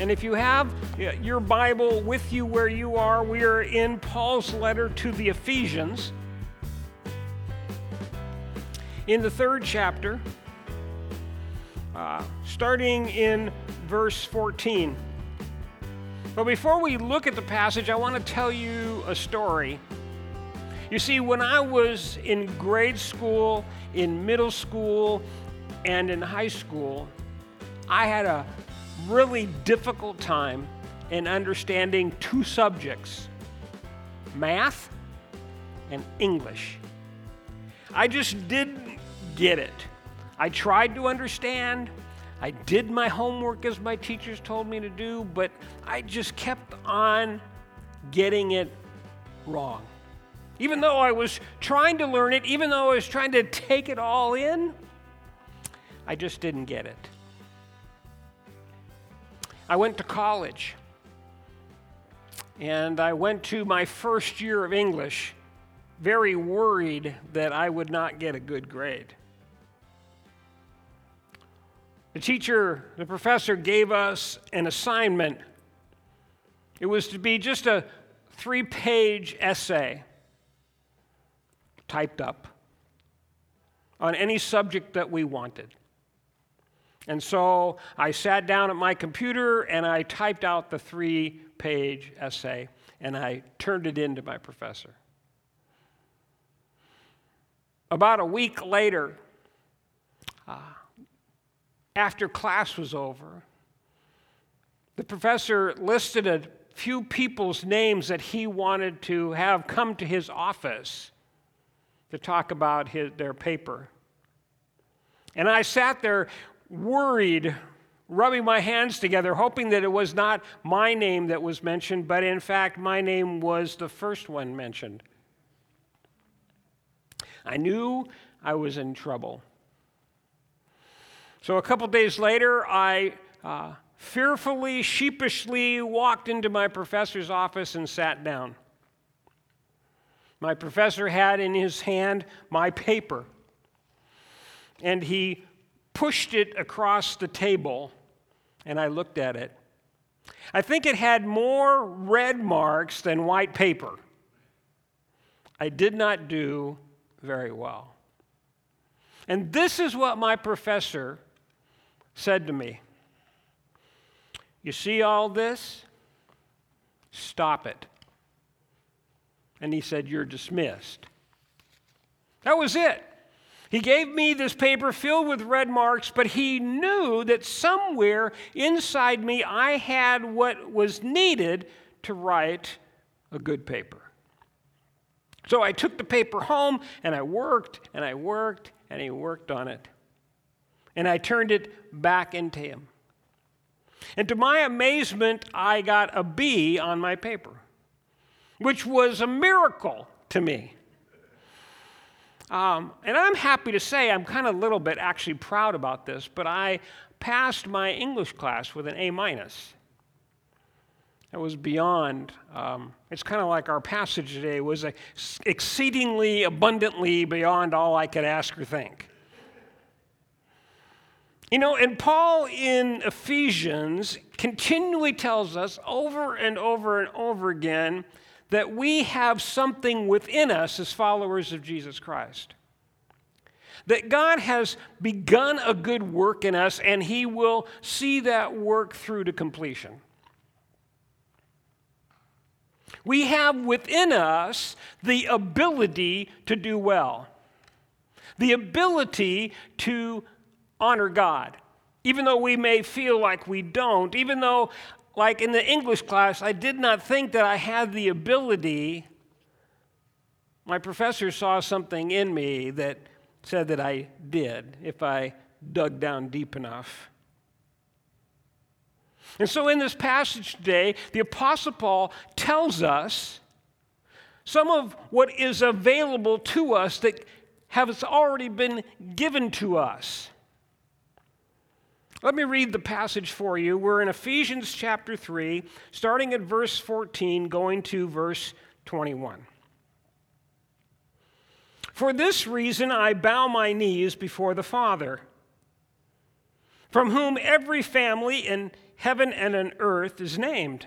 And if you have your Bible with you where you are, we are in Paul's letter to the Ephesians in the 3rd chapter, starting in verse 14. But before we look at the passage, I want to tell you a story. You see, when I was in grade school, in middle school, and in high school, I had a really difficult time in understanding two subjects, math and English. I just didn't get it. I tried to understand. I did my homework as my teachers told me to do, but I just kept on getting it wrong. Even though I was trying to learn it, even though I was trying to take it all in, I just didn't get it. I went to college, and I went to my first year of English very worried that I would not get a good grade. The professor gave us an assignment. It was to be just a 3-page essay, typed up, on any subject that we wanted. And so I sat down at my computer and I typed out the 3-page essay and I turned it in to my professor. About a week later, after class was over, the professor listed a few people's names that he wanted to have come to his office to talk about their paper. And I sat there worried, rubbing my hands together, hoping that it was not my name that was mentioned, but in fact, my name was the first one mentioned. I knew I was in trouble. So a couple days later, I fearfully, sheepishly walked into my professor's office and sat down. My professor had in his hand my paper, and he pushed it across the table, and I looked at it. I think it had more red marks than white paper. I did not do very well. And this is what my professor said to me. You see all this? Stop it. And he said, you're dismissed. That was it. He gave me this paper filled with red marks, but he knew that somewhere inside me I had what was needed to write a good paper. So I took the paper home, and I worked, and he worked on it. And I turned it back into him. And to my amazement, I got a B on my paper, which was a miracle to me. And I'm happy to say, I'm kind of a little bit actually proud about this, but I passed my English class with an A-. That was beyond, it's kind of like our passage today was exceedingly abundantly beyond all I could ask or think. You know, and Paul in Ephesians continually tells us over and over and over again that we have something within us as followers of Jesus Christ. That God has begun a good work in us, and he will see that work through to completion. We have within us the ability to do well, the ability to honor God, even though we may feel like we don't, even though, like in the English class, I did not think that I had the ability. My professor saw something in me that said that I did if I dug down deep enough. And so in this passage today, the Apostle Paul tells us some of what is available to us that has already been given to us. Let me read the passage for you. We're in Ephesians chapter 3, starting at verse 14, going to verse 21. For this reason I bow my knees before the Father, from whom every family in heaven and on earth is named.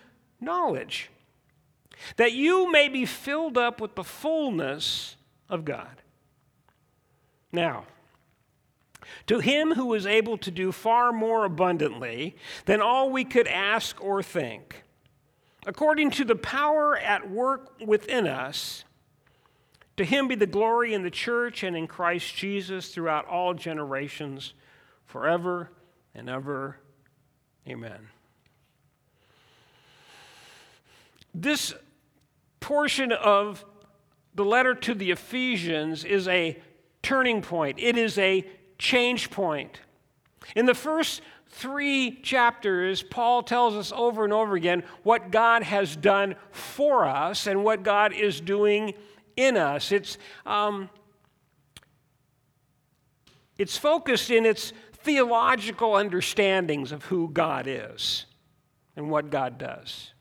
knowledge, that you may be filled up with the fullness of God. Now, to him who is able to do far more abundantly than all we could ask or think, according to the power at work within us, to him be the glory in the church and in Christ Jesus throughout all generations, forever and ever. Amen. This portion of the letter to the Ephesians is a turning point. It is a change point. In the first three chapters, Paul tells us over and over again what God has done for us and what God is doing in us. It's focused in its theological understandings of who God is and what God does.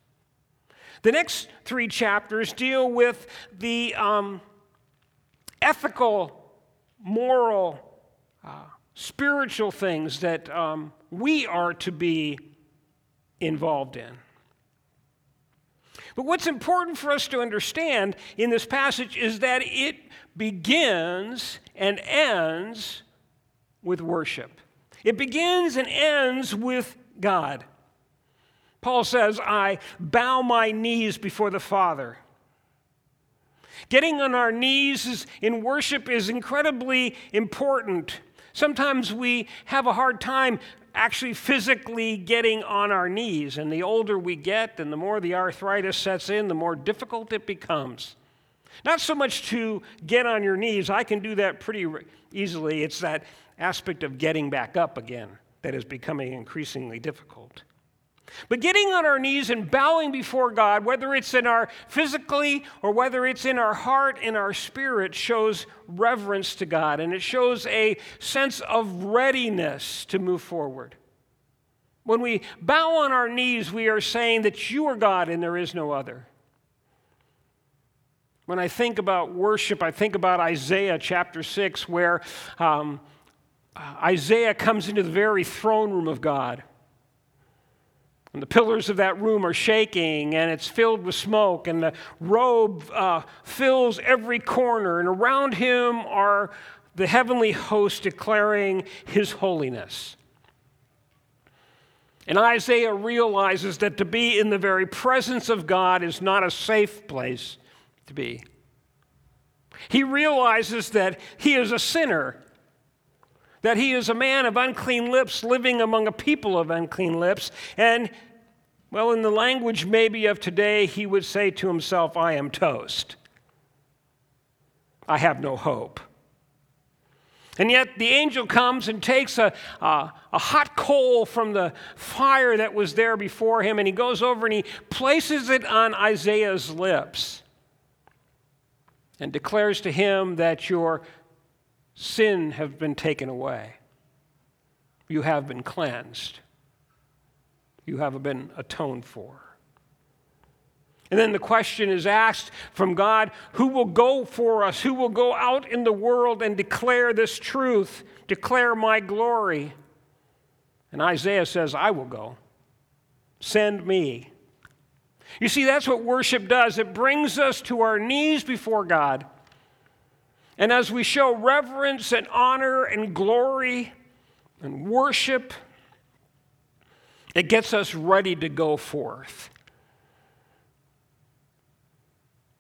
The next three chapters deal with the ethical, moral, spiritual things that we are to be involved in. But what's important for us to understand in this passage is that it begins and ends with worship. It begins and ends with God. Paul says, I bow my knees before the Father. Getting on our knees in worship is incredibly important. Sometimes we have a hard time actually physically getting on our knees, and the older we get and the more the arthritis sets in, the more difficult it becomes. Not so much to get on your knees. I can do that pretty easily. It's that aspect of getting back up again that is becoming increasingly difficult. But getting on our knees and bowing before God, whether it's in our physically or whether it's in our heart and our spirit, shows reverence to God, and it shows a sense of readiness to move forward. When we bow on our knees, we are saying that you are God and there is no other. When I think about worship, I think about Isaiah chapter 6, where Isaiah comes into the very throne room of God. And the pillars of that room are shaking, and it's filled with smoke, and the robe fills every corner, and around him are the heavenly host declaring his holiness. And Isaiah realizes that to be in the very presence of God is not a safe place to be. He realizes that he is a sinner, that he is a man of unclean lips living among a people of unclean lips. And, well, in the language maybe of today, he would say to himself, I am toast. I have no hope. And yet the angel comes and takes a hot coal from the fire that was there before him, and he goes over and he places it on Isaiah's lips and declares to him that your sin have been taken away. You have been cleansed. You have been atoned for. And then the question is asked from God, who will go for us? Who will go out in the world and declare this truth? Declare my glory. And Isaiah says, I will go. Send me. You see, that's what worship does. It brings us to our knees before God. And as we show reverence and honor and glory and worship, it gets us ready to go forth.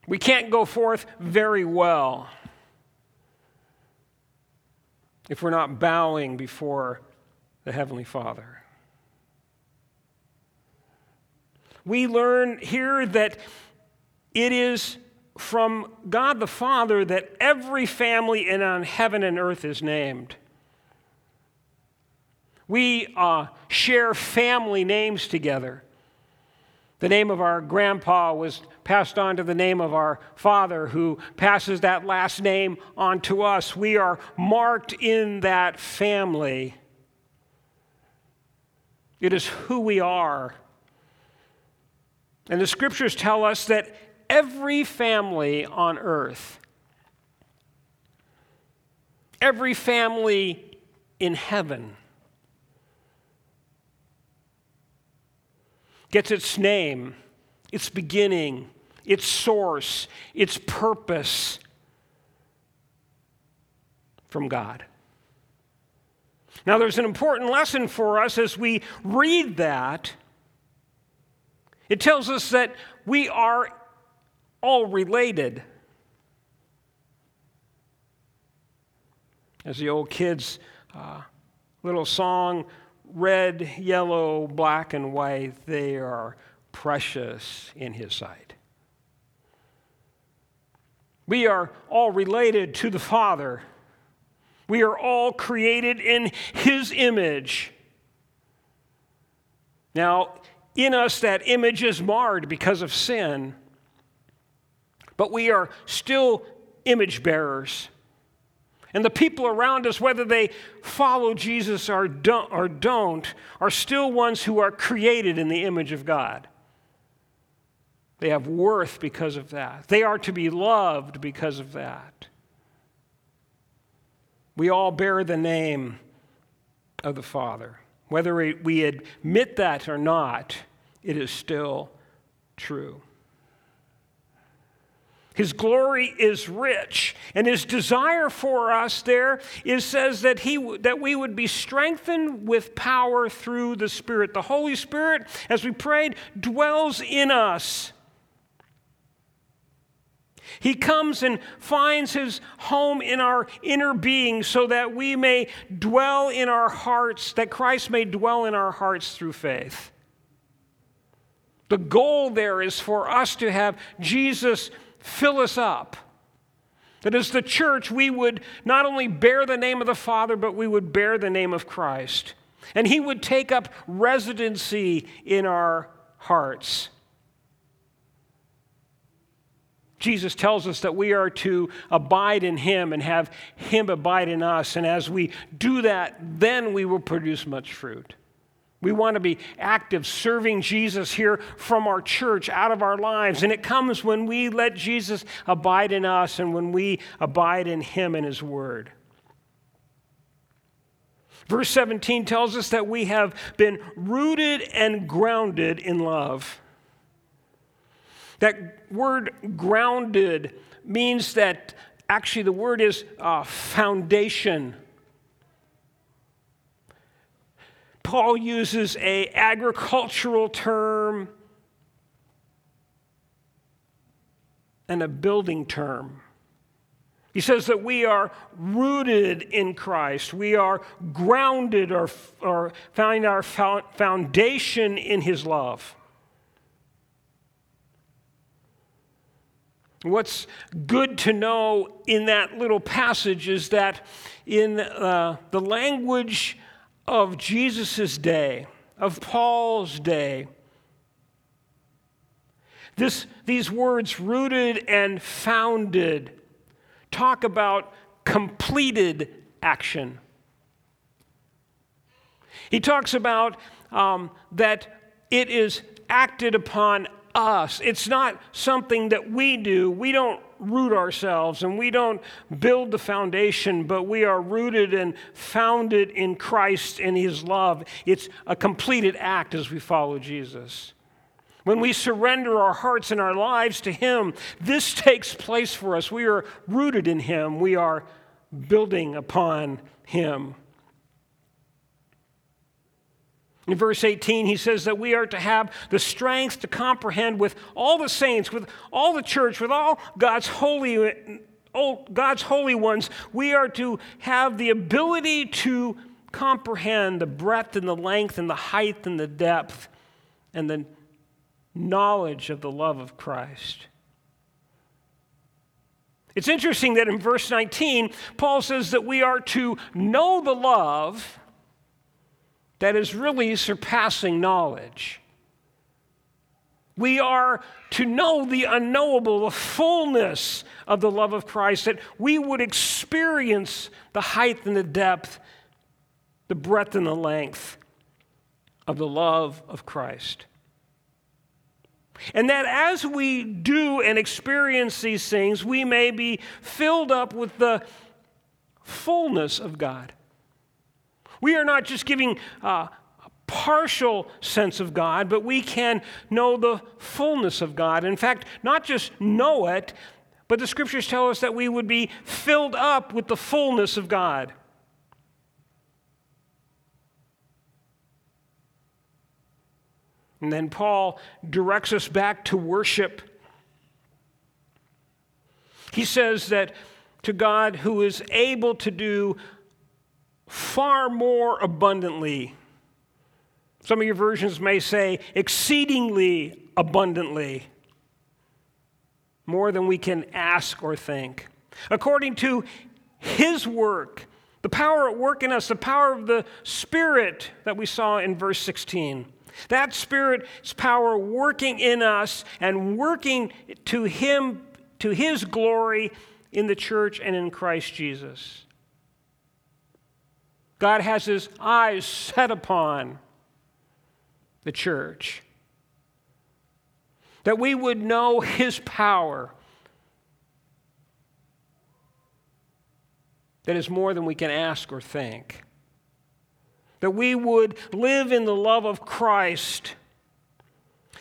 We can't go forth very well if we're not bowing before the Heavenly Father. We learn here that it is from God the Father that every family in on heaven and earth is named. We share family names together. The name of our grandpa was passed on to the name of our father, who passes that last name on to us. We are marked in that family. It is who we are. And the scriptures tell us that every family on earth, every family in heaven, gets its name, its beginning, its source, its purpose from God. Now, there's an important lesson for us as we read that. It tells us that we are all related. As the old kids' little song, red, yellow, black, and white, they are precious in His sight. We are all related to the Father. We are all created in His image. Now, in us, that image is marred because of sin, but we are still image bearers. And the people around us, whether they follow Jesus or don't, are still ones who are created in the image of God. They have worth because of that. They are to be loved because of that. We all bear the name of the Father. Whether we admit that or not, it is still true. His glory is rich, and His desire for us there is says that we would be strengthened with power through the Spirit. The Holy Spirit, as we prayed, dwells in us. He comes and finds His home in our inner being so that we may dwell in our hearts, that Christ may dwell in our hearts through faith. The goal there is for us to have Jesus fill us up. That as the church, we would not only bear the name of the Father, but we would bear the name of Christ. And He would take up residency in our hearts. Jesus tells us that we are to abide in Him and have Him abide in us. And as we do that, then we will produce much fruit. We want to be active, serving Jesus here from our church, out of our lives. And it comes when we let Jesus abide in us and when we abide in Him and His Word. Verse 17 tells us that we have been rooted and grounded in love. That word grounded means that, actually the word is foundation. Paul uses an agricultural term and a building term. He says that we are rooted in Christ. We are grounded or find our foundation in His love. What's good to know in that little passage is that in the language of Jesus' day, of Paul's day, these words, rooted and founded, talk about completed action. He talks about that it is acted upon us. It's not something that we do. We don't root ourselves and we don't build the foundation, but we are rooted and founded in Christ and His love. It's a completed act as we follow Jesus. When we surrender our hearts and our lives to Him, this takes place for us. We are rooted in Him. We are building upon Him. In verse 18, he says that we are to have the strength to comprehend with all the saints, with all the church, with all God's holy ones. We are to have the ability to comprehend the breadth and the length and the height and the depth and the knowledge of the love of Christ. It's interesting that in verse 19, Paul says that we are to know the love that is really surpassing knowledge. We are to know the unknowable, the fullness of the love of Christ, that we would experience the height and the depth, the breadth and the length of the love of Christ. And that as we do and experience these things, we may be filled up with the fullness of God. We are not just giving partial sense of God, but we can know the fullness of God. In fact, not just know it, but the scriptures tell us that we would be filled up with the fullness of God. And then Paul directs us back to worship. He says that to God who is able to do far more abundantly. Some of your versions may say exceedingly abundantly, more than we can ask or think, according to his work, the power at work in us, the power of the Spirit that we saw in verse 16. That Spirit's power working in us and working to him, to his glory in the church and in Christ Jesus. God has his eyes set upon the church, that we would know his power that is more than we can ask or think, that we would live in the love of Christ,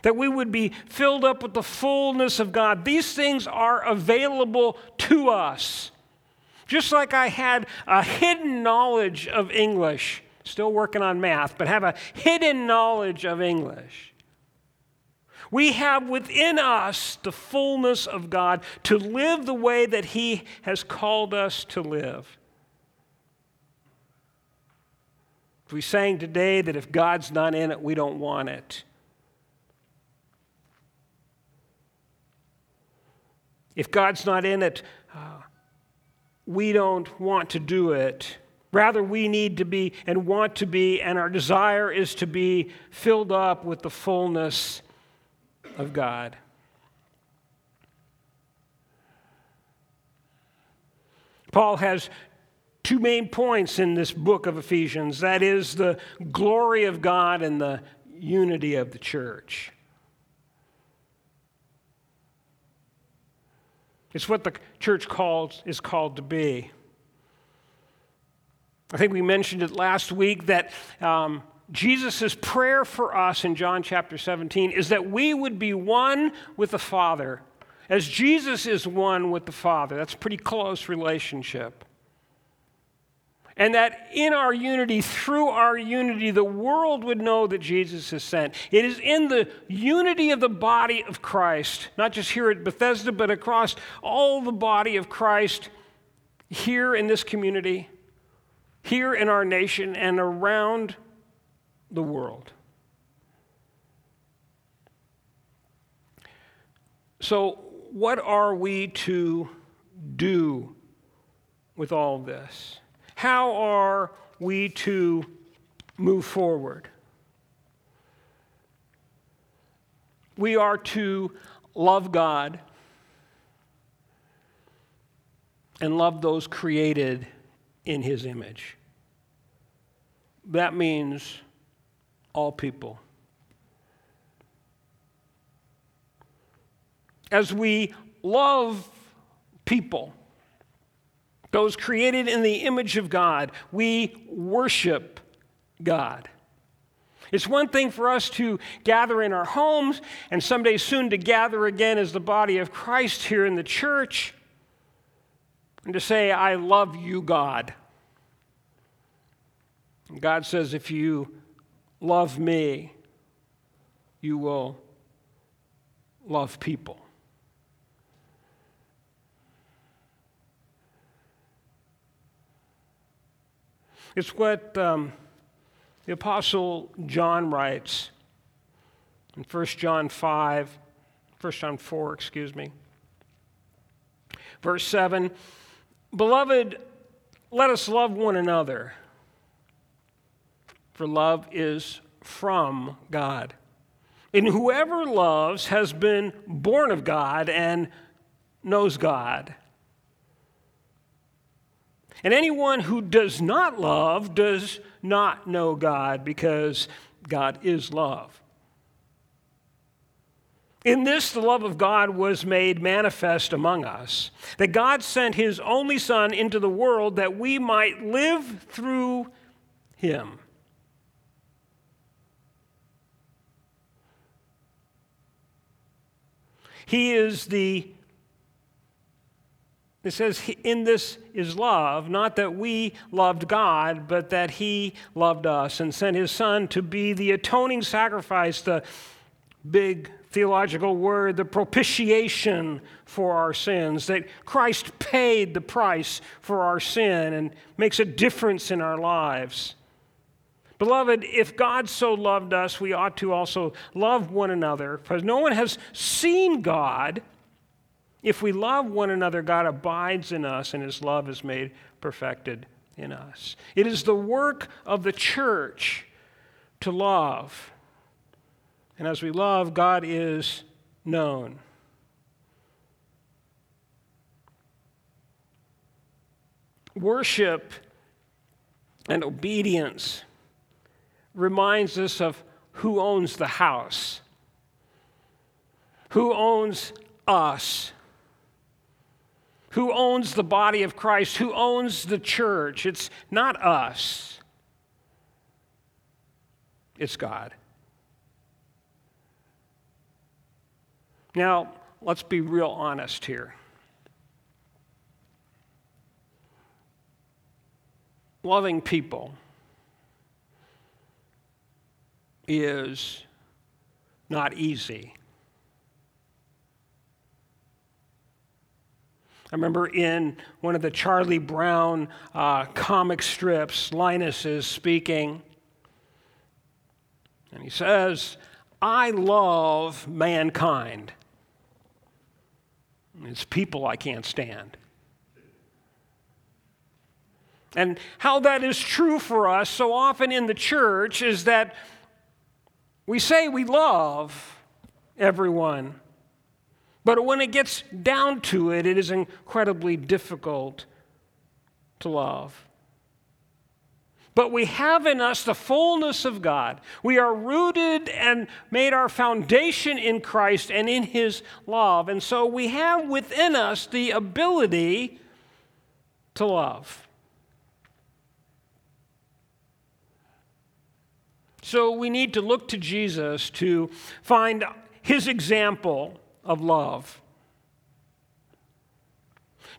that we would be filled up with the fullness of God. These things are available to us. Just like I had a hidden knowledge of English, still working on math, but have a hidden knowledge of English. We have within us the fullness of God to live the way that he has called us to live. We sang today that if God's not in it, we don't want it. If God's not in it, we don't want to do it. Rather, we need to be and want to be, and our desire is to be filled up with the fullness of God. Paul has two main points in this book of Ephesians. That is the glory of God and the unity of the church. It's what the church is called to be. I think we mentioned it last week that Jesus' prayer for us in John chapter 17 is that we would be one with the Father, as Jesus is one with the Father. That's a pretty close relationship. And that in our unity, through our unity, the world would know that Jesus is sent. It is in the unity of the body of Christ, not just here at Bethesda, but across all the body of Christ, here in this community, here in our nation, and around the world. So what are we to do with all this? How are we to move forward? We are to love God and love those created in his image. That means all people. As we love people, those created in the image of God, we worship God. It's one thing for us to gather in our homes and someday soon to gather again as the body of Christ here in the church and to say, I love you, God. And God says, if you love me, you will love people. It's what the Apostle John writes in 1 John 4, verse 7. Beloved, let us love one another, for love is from God. And whoever loves has been born of God and knows God. And anyone who does not love does not know God, because God is love. In this, the love of God was made manifest among us, that God sent his only Son into the world that we might live through him. He is the, it says, in this is love, not that we loved God, but that he loved us and sent his Son to be the atoning sacrifice, the big theological word, the propitiation for our sins, that Christ paid the price for our sin and makes a difference in our lives. Beloved, if God so loved us, we ought to also love one another, because no one has seen God. If we love one another, God abides in us, and his love is made perfected in us. It is the work of the church to love. And as we love, God is known. Worship and obedience reminds us of who owns the house, who owns us, who owns the body of Christ, who owns the church. It's not us. It's God. Now, let's be real honest here. Loving people is not easy. I remember in one of the Charlie Brown comic strips, Linus is speaking, and he says, "I love mankind. It's people I can't stand." And how that is true for us so often in the church is that we say we love everyone, but when it gets down to it, it is incredibly difficult to love. But we have in us the fullness of God. We are rooted and made our foundation in Christ and in his love. And so we have within us the ability to love. So we need to look to Jesus to find his example of love.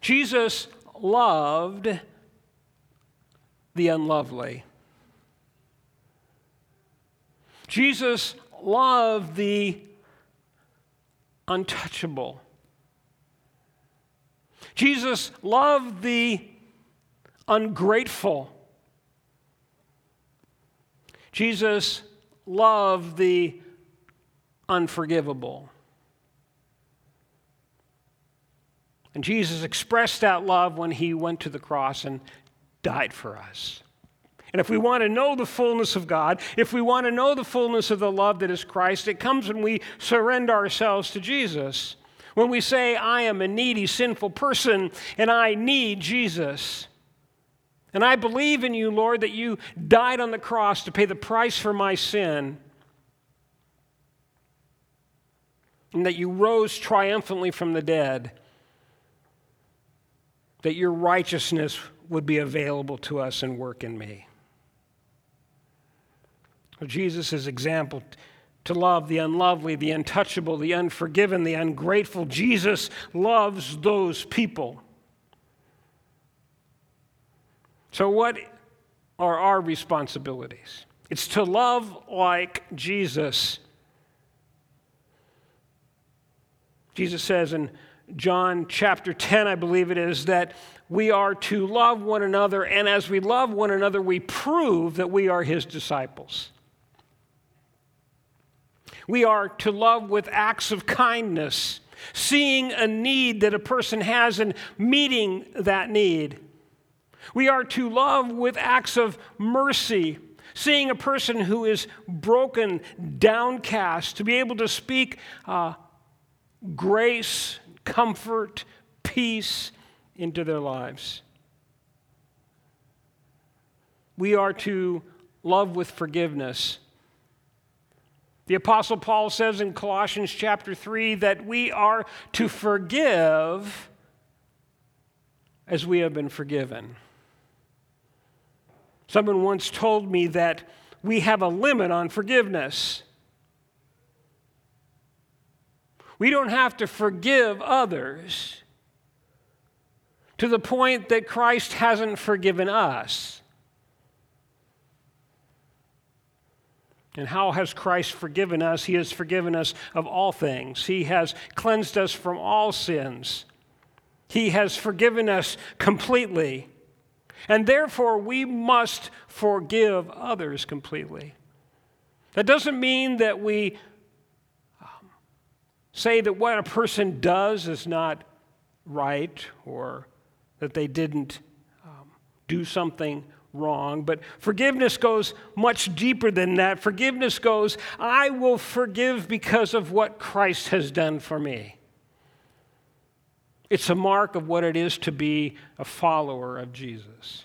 Jesus loved the unlovely. Jesus loved the untouchable. Jesus loved the ungrateful. Jesus loved the unforgivable. And Jesus expressed that love when he went to the cross and died for us. And if we want to know the fullness of God, if we want to know the fullness of the love that is Christ, it comes when we surrender ourselves to Jesus. When we say, I am a needy, sinful person, and I need Jesus. And I believe in you, Lord, that you died on the cross to pay the price for my sin, and that you rose triumphantly from the dead, that your righteousness would be available to us and work in me. Jesus' example to love the unlovely, the untouchable, the unforgiven, the ungrateful. Jesus loves those people. So what are our responsibilities? It's to love like Jesus. Jesus says in John chapter 10, I believe it is, that we are to love one another, and as we love one another, we prove that we are his disciples. We are to love with acts of kindness, seeing a need that a person has and meeting that need. We are to love with acts of mercy, seeing a person who is broken, downcast, to be able to speak grace, comfort, peace into their lives. We are to love with forgiveness. The Apostle Paul says in Colossians chapter 3 that we are to forgive as we have been forgiven. Someone once told me that we have a limit on forgiveness. We don't have to forgive others to the point that Christ hasn't forgiven us. And how has Christ forgiven us? He has forgiven us of all things. He has cleansed us from all sins. He has forgiven us completely. And therefore, we must forgive others completely. That doesn't mean that we say that what a person does is not right or that they didn't do something wrong. But forgiveness goes much deeper than that. Forgiveness goes, I will forgive because of what Christ has done for me. It's a mark of what it is to be a follower of Jesus.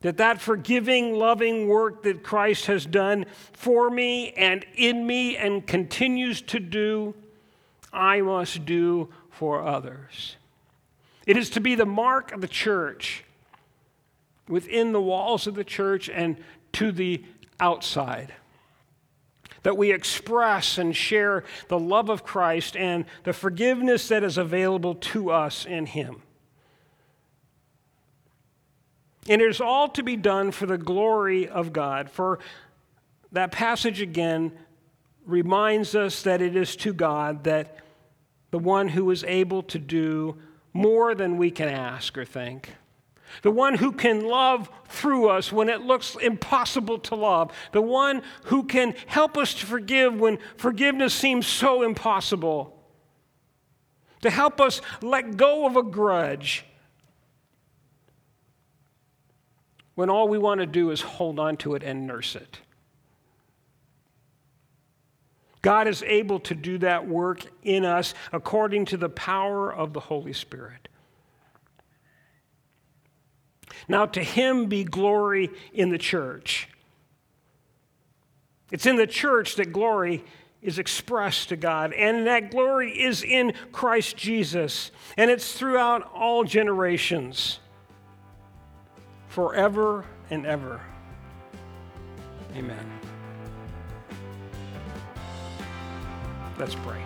That forgiving, loving work that Christ has done for me and in me and continues to do, I must do for others. It is to be the mark of the church within the walls of the church and to the outside, that we express and share the love of Christ and the forgiveness that is available to us in Him. And it is all to be done for the glory of God. For that passage again reminds us that it is to God, that the one who is able to do more than we can ask or think, the one who can love through us when it looks impossible to love, the one who can help us to forgive when forgiveness seems so impossible, to help us let go of a grudge when all we want to do is hold on to it and nurse it. God is able to do that work in us according to the power of the Holy Spirit. Now to Him be glory in the church. It's in the church that glory is expressed to God, and that glory is in Christ Jesus, and it's throughout all generations, forever and ever. Amen. Let's pray.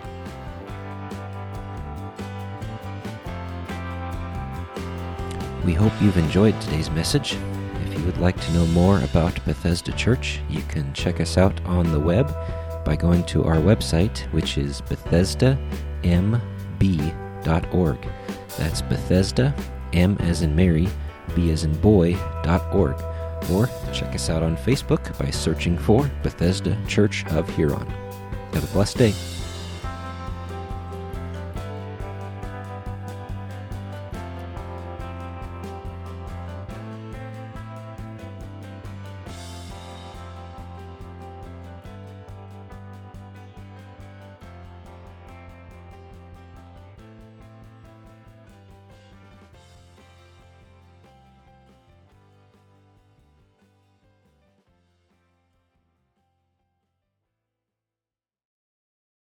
We hope you've enjoyed today's message. If you would like to know more about Bethesda Church, you can check us out on the web by going to our website, which is BethesdaMB.org. That's Bethesda, M as in Mary, B as in boy.org. Or check us out on Facebook by searching for Bethesda Church of Huron. Have a blessed day.